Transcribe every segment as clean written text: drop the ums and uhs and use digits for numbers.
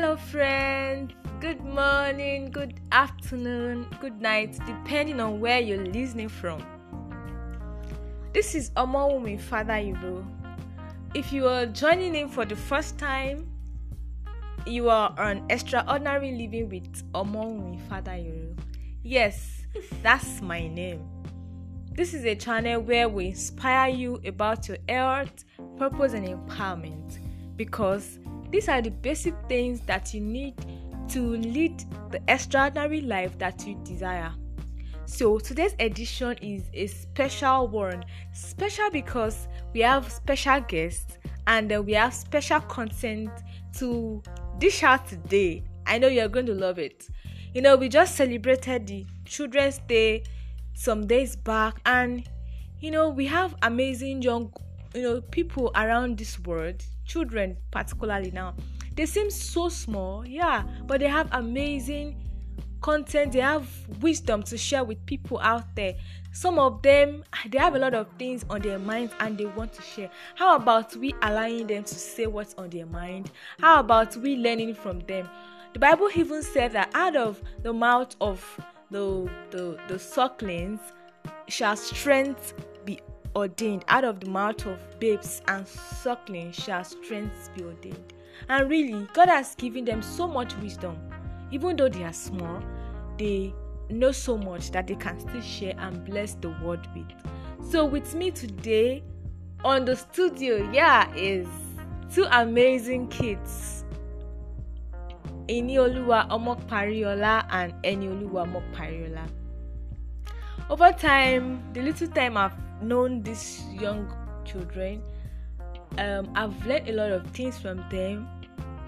Hello friends, good morning, good afternoon, good night, depending on where you're listening from. This is Omowumi Fatairo. If you are joining in for the first time, you are on Extraordinary Living with Omowumi Fatairo. Yes, that's my name. This is a channel where we inspire you about your health, purpose and empowerment, because these are the basic things that you need to lead the extraordinary life that you desire. So today's edition is a special one. Special because we have special guests and we have special content to dish out today. I know you're going to love it. You know, we just celebrated the Children's Day some days back, and you know, we have amazing young people around this world, children particularly now. They seem so small, but they have amazing content. They have wisdom to share with people out there. Some of them, they have a lot of things on their minds and they want to share. How about we allowing them to say what's on their mind? How about we learning from them? The Bible even said that out of the mouth of the sucklings shall strength be ordained. Out of the mouth of babes and sucklings shall strength be ordained. And really, God has given them so much wisdom. Even though they are small, they know so much that they can still share and bless the world with. So with me today on the studio, is two amazing kids, Enioluwa Omokpariola and Enioluwa Omokpariola. Over time, the little time I've known these young children, I've learned a lot of things from them.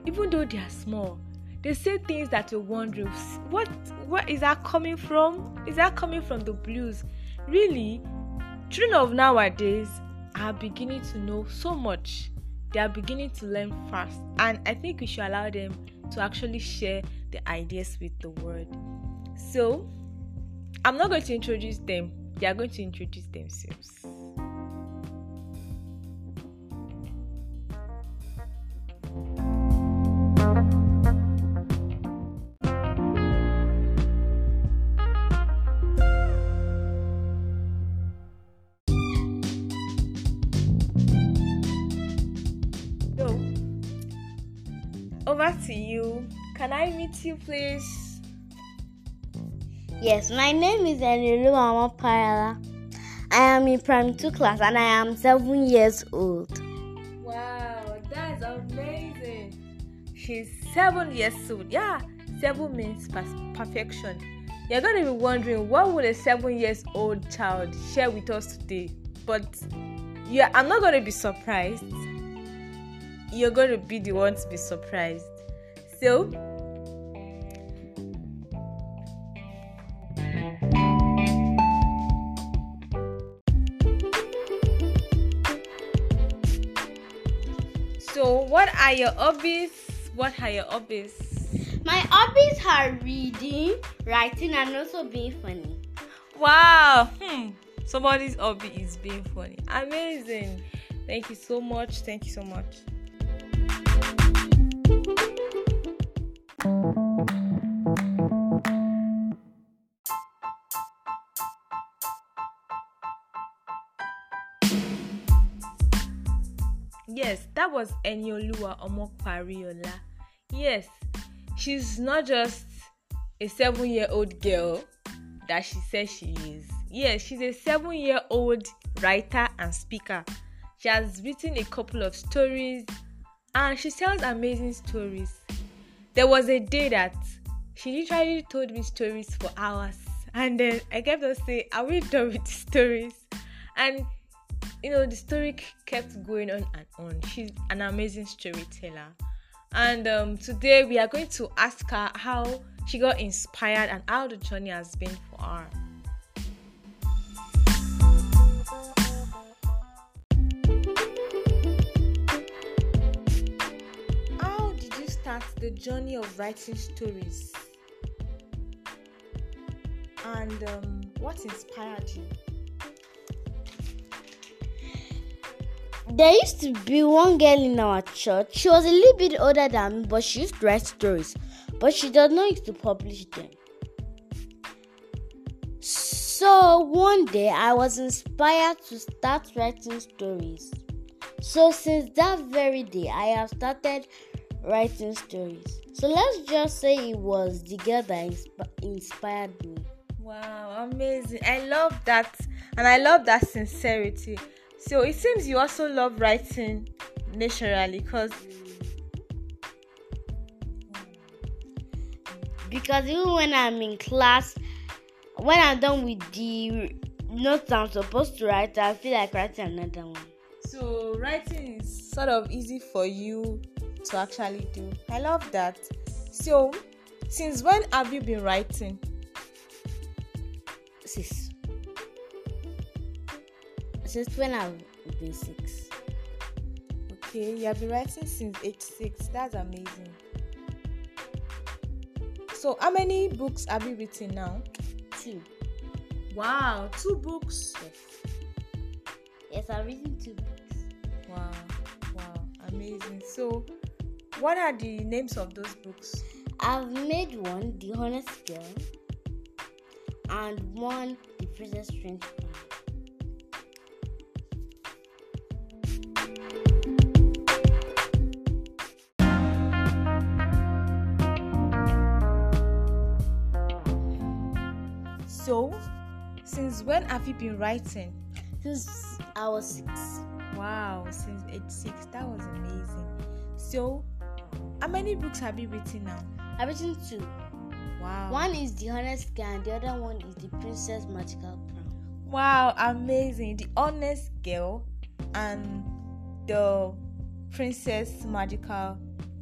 Even though they are small, they say things that you wonder, where is that coming from? Is that coming from the blues? Really, children of nowadays are beginning to know so much. They are beginning to learn fast, and I think we should allow them to actually share the ideas with the world. So I'm not going to introduce them. They are going to introduce themselves. Over to you. Can I meet you, please? Yes, my name is Enelu Amapayala. I am in Primary 2 class and I am 7 years old. Wow, that's amazing. She's 7 years old. 7 means perfection. You're going to be wondering, what would a 7-year-old child share with us today? But I'm not going to be surprised. You're going to be the one to be surprised. So, what are your hobbies? My hobbies are reading, writing, and also being funny. Wow! Somebody's hobby is being funny. Amazing! Thank you so much. Yes, that was Enioluwa Omokpariola. Yes, she's not just a 7-year-old girl that she says she is. Yes, she's a 7-year-old writer and speaker. She has written a couple of stories and she tells amazing stories. There was a day that she literally told me stories for hours, and then I kept on saying, are we done with the stories? And the story kept going on and on. She's an amazing storyteller. And today we are going to ask her how she got inspired and how the journey has been for her. How did you start the journey of writing stories? And what inspired you? There used to be one girl in our church. She was a little bit older than me, but she used to write stories. But she does not used to publish them. So one day I was inspired to start writing stories. So since that very day, I have started writing stories. So let's just say it was the girl that inspired me. Wow, amazing. I love that. And I love that sincerity. So it seems you also love writing naturally because even when I'm in class, when I'm done with the notes I'm supposed to write, I feel like writing another one. So writing is sort of easy for you to actually do. I love that. So since when have you been writing? 6. Since when I've been 6. Okay, you have been writing since age 6. That's amazing. So how many books have you written now? 2. Wow, 2 books. Yes, I've written 2 books. Wow, amazing. So what are the names of those books? I've made one, The Honest Girl, and one, The Princess Strange Girl. So, since when have you been writing? Since I was 6. Wow, since age 6. That was amazing. So, how many books have you written now? I've written 2. Wow. One is The Honest Girl and the other one is The Princess Magical Crown. Wow, amazing. The Honest Girl and the Princess Magical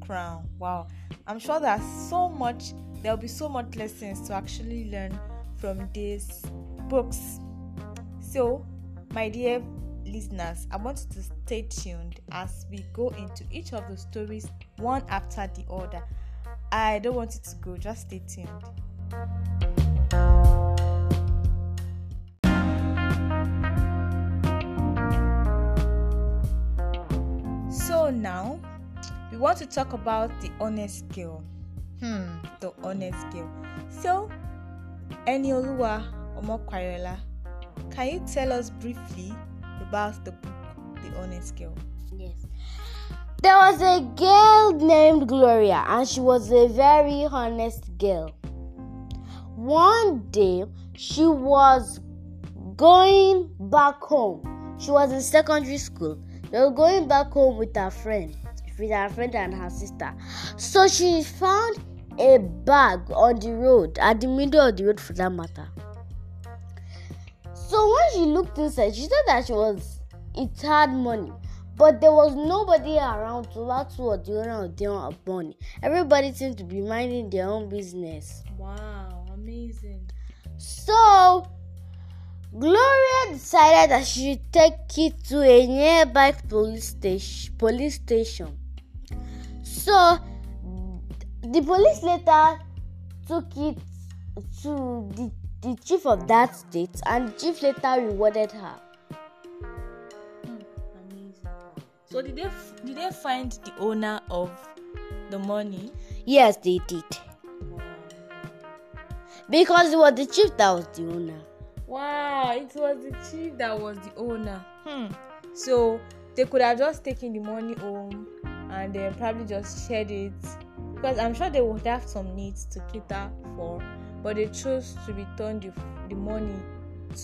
Crown. Wow. I'm sure there'll be so much lessons to actually learn from these books. So, my dear listeners, I want you to stay tuned as we go into each of the stories one after the other. I don't want you to go, just stay tuned. So now, we want to talk about The Honest Girl. The Honest Girl. So, Enioluwa Omokpariola, can you tell us briefly about the book, The Honest Girl? Yes. There was a girl named Gloria, and she was a very honest girl. One day, she was going back home. She was in secondary school. They were going back home with her friend and her sister. So she found a bag on the road, at the middle of the road for that matter. So when she looked inside, she thought that it had money. But there was nobody around to ask for the owner of their money. Everybody seemed to be minding their own business. Wow, amazing. So, Gloria decided that she should take it to a nearby police station. So, the police later took it to the chief of that state, and the chief later rewarded her. So did they find the owner of the money? Yes, they did. Wow. Because it was the chief that was the owner. Wow, it was the chief that was the owner. So they could have just taken the money home and then probably just shared it. Because I'm sure they would have some needs to cater for. But they chose to return the money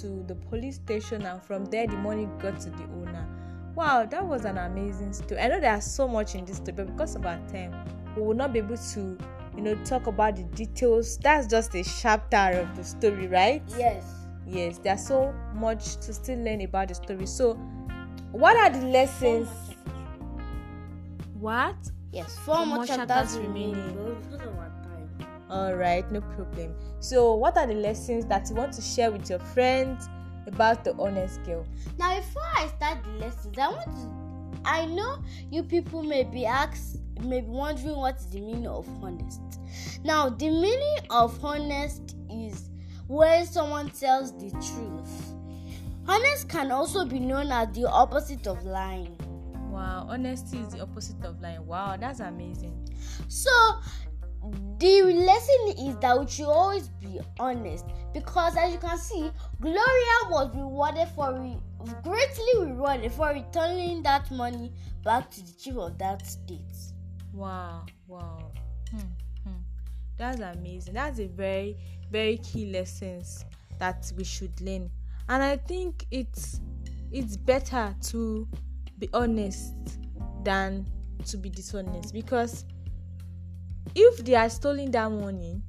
to the police station, and from there the money got to the owner. Wow, that was an amazing story. I know there's so much in this story, but because of our time, we will not be able to, talk about the details. That's just a chapter of the story, right? Yes, there's so much to still learn about the story. So, what are the lessons? What? Yes, 4 more chapters remaining. Because of our time. All right, no problem. So, what are the lessons that you want to share with your friends about The Honest Girl? Now, before I start the lessons, I know you people may be wondering what is the meaning of honest. Now, the meaning of honest is where someone tells the truth. Honest can also be known as the opposite of lying. Wow, honesty is the opposite of lying. Wow, that's amazing. So, the lesson is that we should always be honest, because as you can see, Gloria was greatly rewarded for returning that money back to the chief of that state. Wow. That's amazing. That's a very, very key lessons that we should learn. And I think it's better to be honest than to be dishonest, because if they are stealing that money,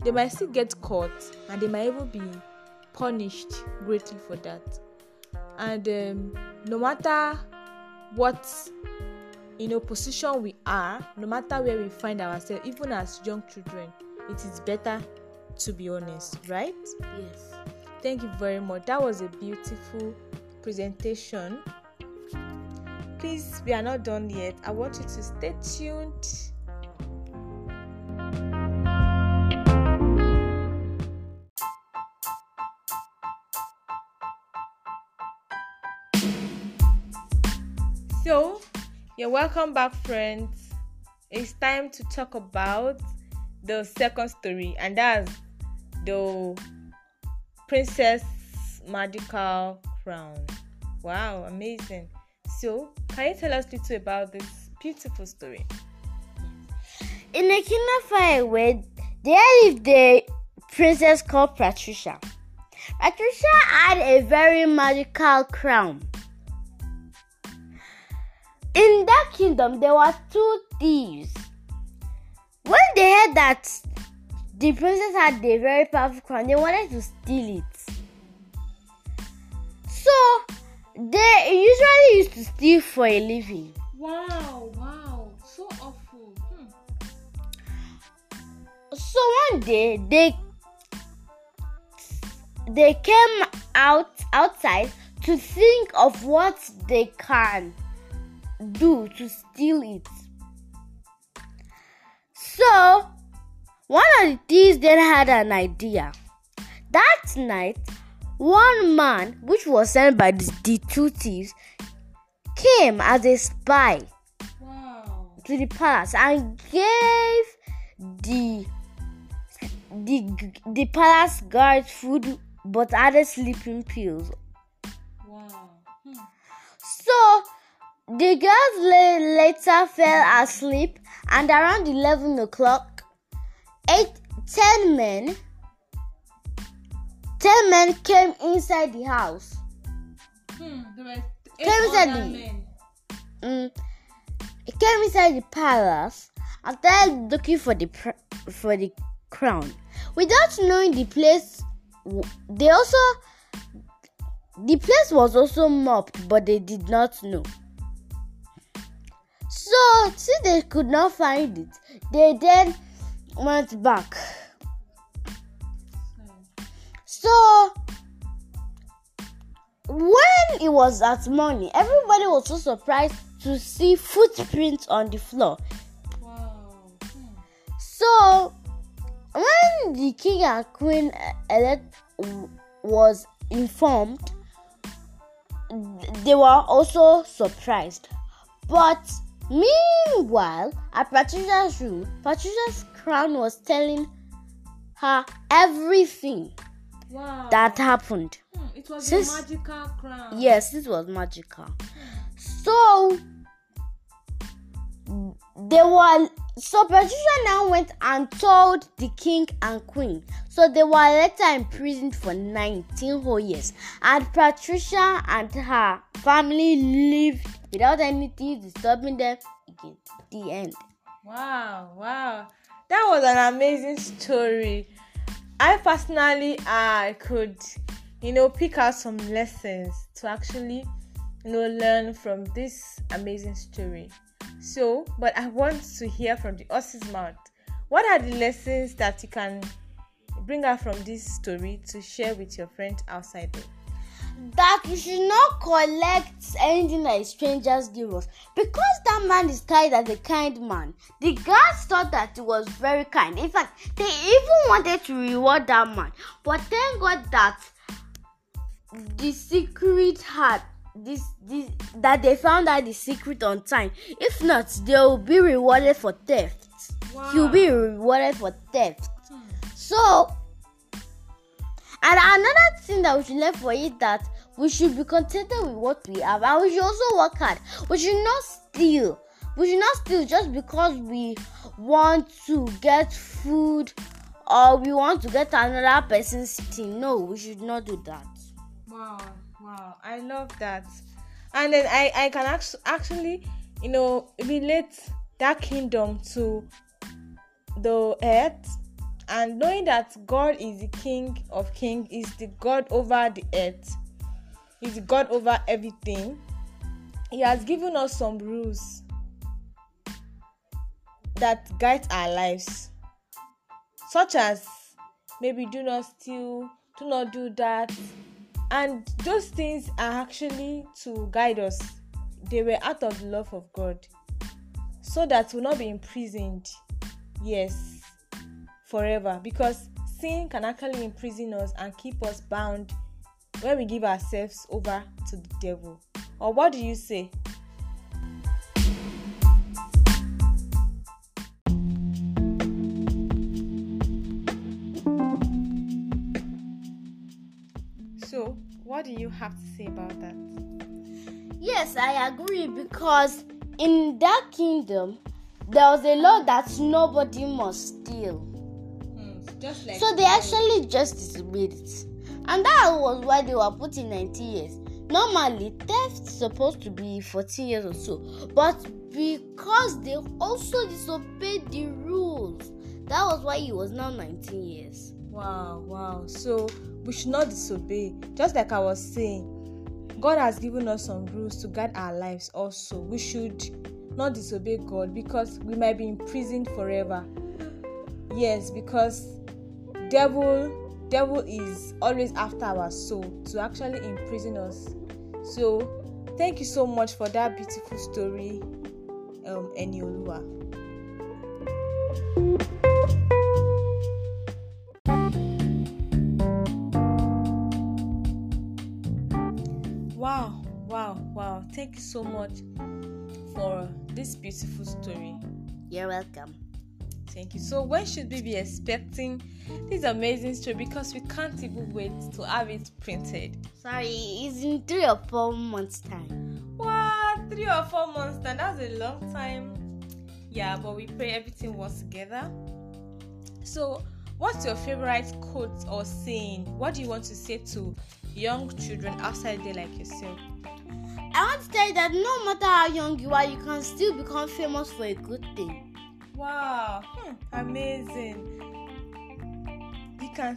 they might still get caught and they might even be punished greatly for that. And no matter what position we are, no matter where we find ourselves, even as young children, it is better to be honest, right? Yes. Thank you very much. That was a beautiful presentation. Please, we are not done yet. I want you to stay tuned. So, you're welcome back, friends. It's time to talk about the second story, and that's The Princess Magical Crown. Wow, amazing. So, can you tell us a little about this beautiful story? In a kingdom Firewood, there lived a princess called Patricia. Patricia had a very magical crown. In that kingdom, there were two thieves. When they heard that the princess had a very powerful crown, they wanted to steal it. So, they usually used to steal for a living. Wow, so awful. So one day, they came outside to think of what they can do to steal it. So one of the thieves then had an idea. That night, one man which was sent by the two thieves came as a spy to the palace and gave the palace guards food but added sleeping pills. So the girls later fell asleep, and around 11 o'clock, 10 men came inside the house. Came inside the palace and started looking for the crown. Without knowing the place, the place was also mopped, but they did not know. So, since they could not find it, they then went back. So, when it was at morning, everybody was so surprised to see footprints on the floor. So, when the king and queen elect was informed, they were also surprised. But meanwhile, at Patricia's room, Patricia's crown was telling her everything that happened. It was a magical crown. Yes, it was magical. So, Patricia now went and told the king and queen. So, they were later imprisoned for 19 whole years. And Patricia and her family lived without anything disturbing them again. The end. Wow. That was an amazing story. I personally, I could, pick out some lessons to actually, learn from this amazing story. So, but I want to hear from the horse's mouth. What are the lessons that you can bring out from this story to share with your friends outside there? That you should not collect anything that strangers give us, because that man is kind as a kind man. The guards thought that he was very kind. In fact, they even wanted to reward that man. But thank God that the secret had that they found out the secret on time. If not, they will be rewarded for theft. Wow. You'll be rewarded for theft. So, and another thing that we should learn for it, that we should be contented with what we have, and we should also work hard. We should not steal. We should not steal just because we want to get food or we want to get another person's thing. No, we should not do that. Wow, wow, I love that. And then I can actually, you know, relate that kingdom to the earth, and knowing that God is the King of Kings, is the God over the earth, is God over everything. He has given us some rules that guide our lives, such as maybe do not steal, do not do that, and those things are actually to guide us. They were out of the love of God, so that we'll not be imprisoned, yes, forever, because sin can actually imprison us and keep us bound when we give ourselves over to the devil. Or what do you say? So, what do you have to say about that? Yes, I agree, because in that kingdom, there was a law that nobody must steal. Just like so they actually just disobeyed it. And that was why they were put in 90 years. Normally, theft is supposed to be 14 years or so. But because they also disobeyed the rules, that was why he was now 19 years. Wow, wow. So, we should not disobey. Just like I was saying, God has given us some rules to guide our lives also. We should not disobey God, because we might be imprisoned forever. Yes, because devil is always after our soul to actually imprison us. So thank you so much for that beautiful story, Enioluwa. Wow, wow, wow. Thank you so much for this beautiful story. You're welcome. Thank you. So when should we be expecting this amazing story? Because we can't even wait to have it printed. Sorry, it's in 3 or 4 months' time. What? 3 or 4 months' time? That's a long time. Yeah, but we pray everything works together. So what's your favorite quote or saying? What do you want to say to young children outside there like yourself? I want to tell you that no matter how young you are, you can still become famous for a good thing. Wow, amazing. You can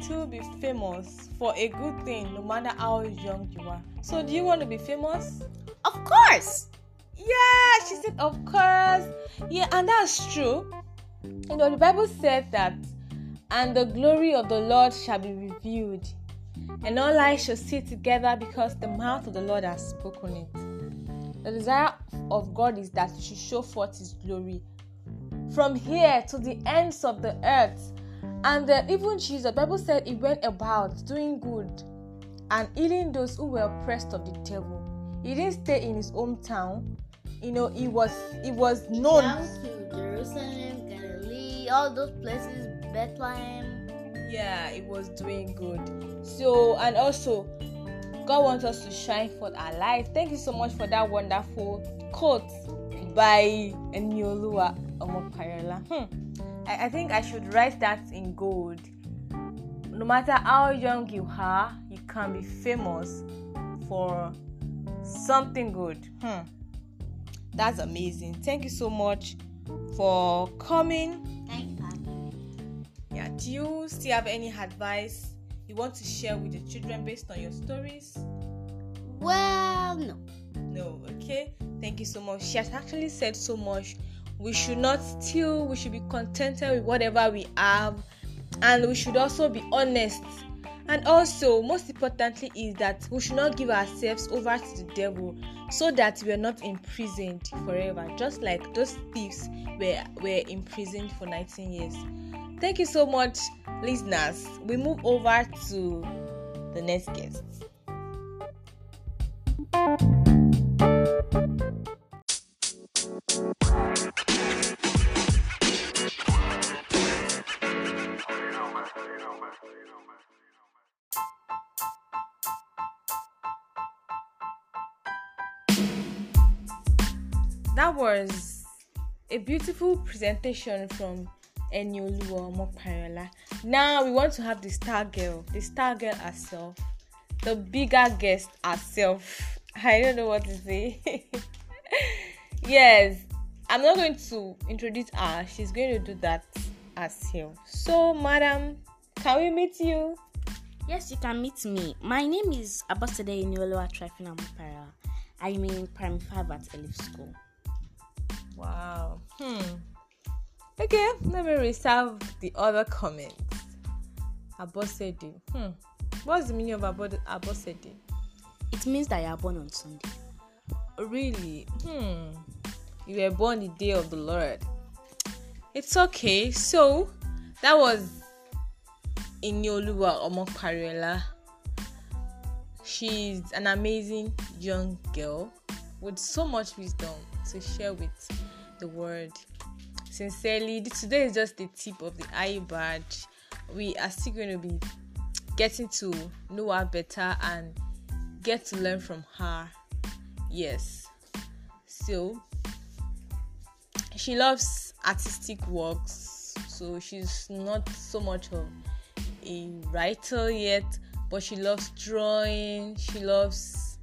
still be famous for a good thing no matter how young you are. So do you want to be famous? Of course. Yeah, she said of course. Yeah, and that's true. You know, the Bible said that, and the glory of the Lord shall be revealed, and all eyes shall see together, because the mouth of the Lord has spoken it. The desire of God is that you should show forth His glory from here to the ends of the earth. And even Jesus, the Bible said, He went about doing good and healing those who were oppressed of the devil. He didn't stay in His hometown. You know, He was known. To Jerusalem, Galilee, all those places, Bethlehem. Yeah, He was doing good. So, and also, God wants us to shine forth our light. Thank you so much for that wonderful quote by Enioluwa Omokpariola. I think I should write that in gold. No matter how young you are, you can be famous for something good. That's amazing. Thank you so much for coming. Thank you for having me. Yeah, do you still have any advice you want to share with the children based on your stories? Well, no. Okay, thank you so much. She has actually said so much. We should not steal. We should be contented with whatever we have, and we should also be honest. And also, most importantly, is that we should not give ourselves over to the devil, so that we are not imprisoned forever, just like those thieves were imprisoned for 19 years. Thank you so much, listeners. We move over to the next guest. That was a beautiful presentation from Enioluwa Omokpariola. Now we want to have the star girl herself, the bigger guest herself. I don't know what to say. Yes, I'm not going to introduce her. She's going to do that herself. So, madam, can we meet you? Yes, you can meet me. My name is Abosede Enioluwa Omokpariola. I'm in Primary 5 at LF School. Wow. Okay, let me reserve the other comments. Abosede. What's the meaning of Abosede? It means that you are born on Sunday. Really? You were born the day of the Lord. It's okay. So, that was Enioluwa Omokpariola. She's an amazing young girl with so much wisdom to share with the world. Sincerely, today is just the tip of the iceberg. We are still going to be getting to know her better and get to learn from her. Yes. So, she loves artistic works. So, she's not so much of a writer yet, but she loves drawing. She loves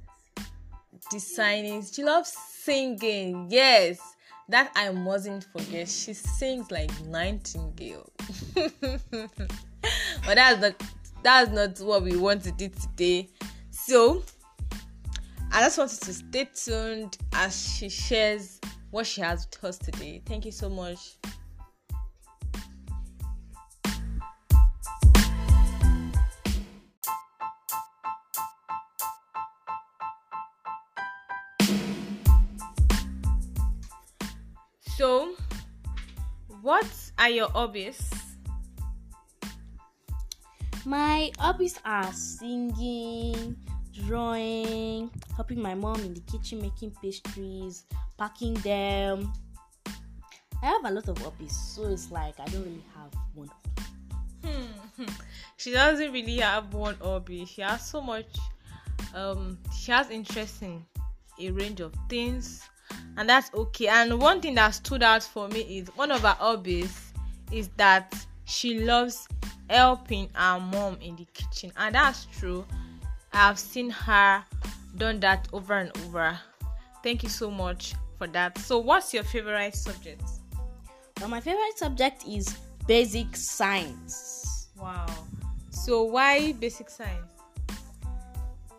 designing. She loves singing. Yes. That I mustn't forget. She sings like nightingale. But that's not what we want to do today. So, I just wanted to stay tuned as she shares what she has with us today. Thank you so much. So, what are your hobbies? My hobbies are singing, drawing, helping my mom in the kitchen, making pastries, packing them. I have a lot of hobbies, so it's like I don't really have one. She doesn't really have one hobby. She has so much. She has interest in a range of things. And that's okay. And one thing that stood out for me is one of her hobbies is that she loves helping her mom in the kitchen. And that's true. I've seen her done that over and over. Thank you so much for that. So what's your favorite subject? Well, my favorite subject is basic science. Wow. So why basic science?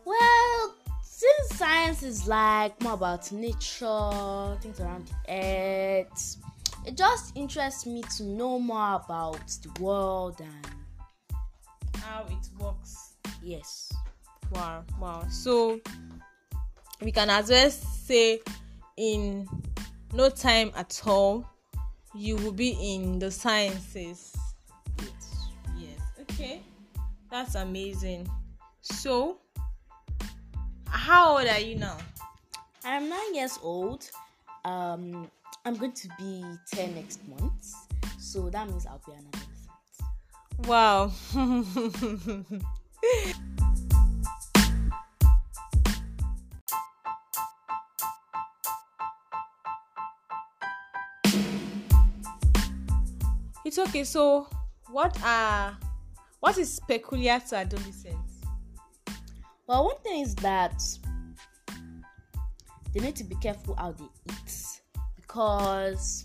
Well, since science is like more about nature, things around the earth, it just interests me to know more about the world and how it works. Yes. Wow. So, we can as well say in no time at all, you will be in the sciences. Yes. Okay. That's amazing. So, how old are you now? I'm 9 years old. I'm going to be 10 next month. So that means I'll be an adolescent. Wow. It's okay. So what is peculiar to adolescents? Well, one thing is that they need to be careful how they eat because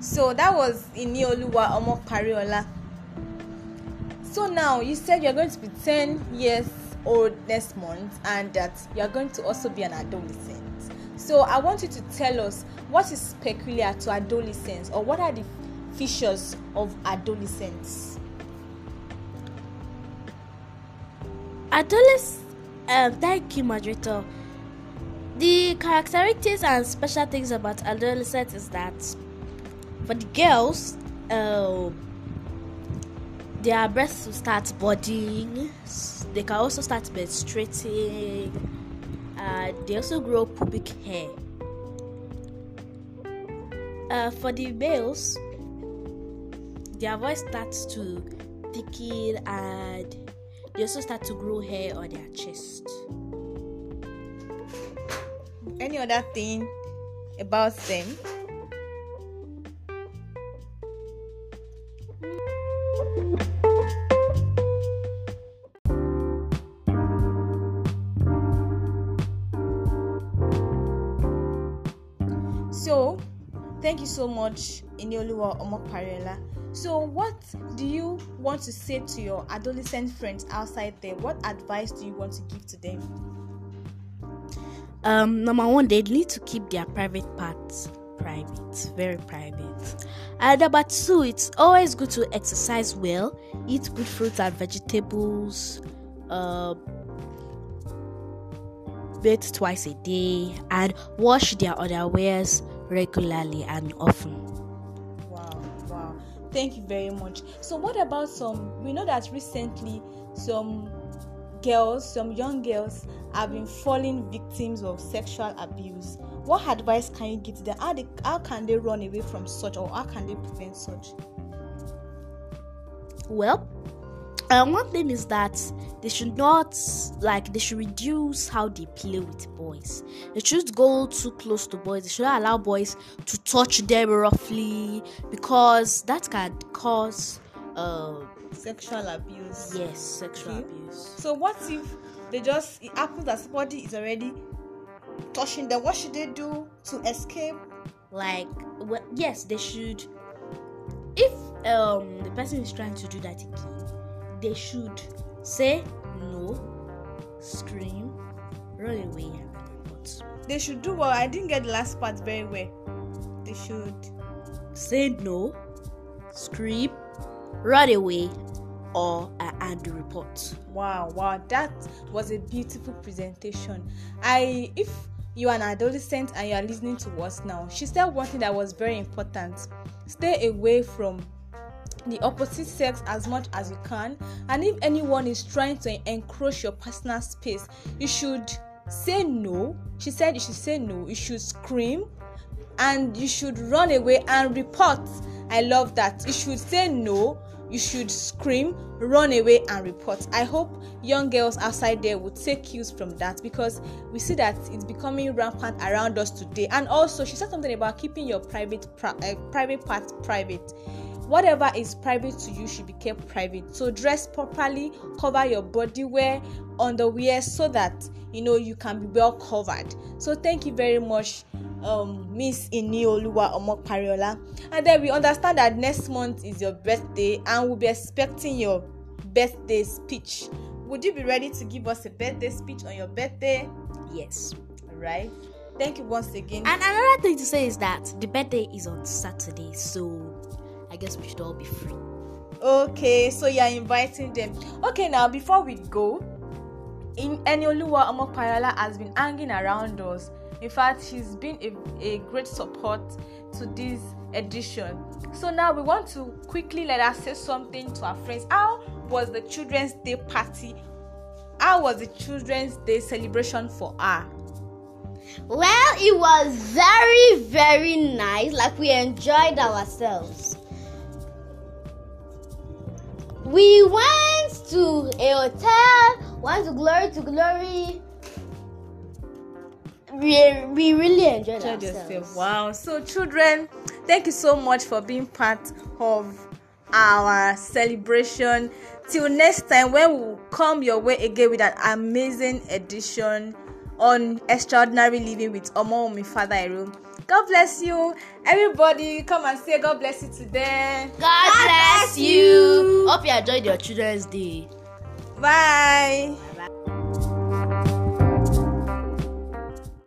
so that was Enioluwa Omokpariola. So now you said you're going to be 10 years old next month and that you're going to also be an adolescent. So I want you to tell us what is peculiar to adolescents or what are the features of adolescents? Thank you, moderator. The characteristics and special things about adolescents is that for the girls, their breasts will start budding. They can also start menstruating. They also grow pubic hair. For the males, their voice starts to thicken and they also start to grow hair on their chest. Any other thing about them? So, thank you so much, Enioluwa Omokpariola. So, what do you want to say to your adolescent friends outside there? What advice do you want to give to them? Number one, they need to keep their private parts private, very private. And number two, it's always good to exercise well, eat good fruits and vegetables, bathe twice a day, and wash their underwears regularly and often. Wow. Thank you very much. So what about we know that recently some young girls have been falling victims of sexual abuse. What advice can you give to them? How can they run away from such, or how can they prevent such? Well, one thing is that they should reduce how they play with boys. They shouldn't go too close to boys. They shouldn't allow boys to touch them roughly, because that can cause sexual abuse. Yes, sexual abuse. So what if it happens that somebody is already touching them? What should they do to escape? Yes, they should. If the person is trying to do that again, they should say no, scream, run away, and report. They should do what? I didn't get the last part very well. They should say no, scream, run away, or and report. Wow, that was a beautiful presentation. If you are an adolescent and you are listening to us now, she said one thing that was very important. Stay away from the opposite sex as much as you can, and if anyone is trying to encroach your personal space, you should say no. She said you should say no, you should scream, and you should run away and report. I love that. You should say no, you should scream, run away, and report. I hope young girls outside there would take cues from that, because we see that it's becoming rampant around us today. And also, she said something about keeping your private parts private. Whatever is private to you should be kept private. So dress properly, cover your body, wear underwear so that you can be well covered. So thank you very much, Miss Enioluwa Omokpariola. And then we understand that next month is your birthday, and we'll be expecting your birthday speech. Would you be ready to give us a birthday speech on your birthday? Yes. All right. Thank you once again. And another thing to say is that the birthday is on Saturday, so I guess we should all be free. Okay, so you're inviting them. Okay, now before we go, Enioluwa Omokpariola has been hanging around us. In fact, she's been a great support to this edition. So now we want to quickly let us say something to our friends. How was the Children's Day party? How was the Children's Day celebration for her? Well, it was very, very nice. We enjoyed ourselves. We went to a hotel, went to Glory. We really enjoyed ourselves. Wow. So children, thank you so much for being part of our celebration. Till next time, when we will come your way again with an amazing edition on Extraordinary Living with Omowumi Fatairo. God bless you. Everybody, come and say God bless you today. God bless you. Hope you enjoyed your Children's Day. Bye.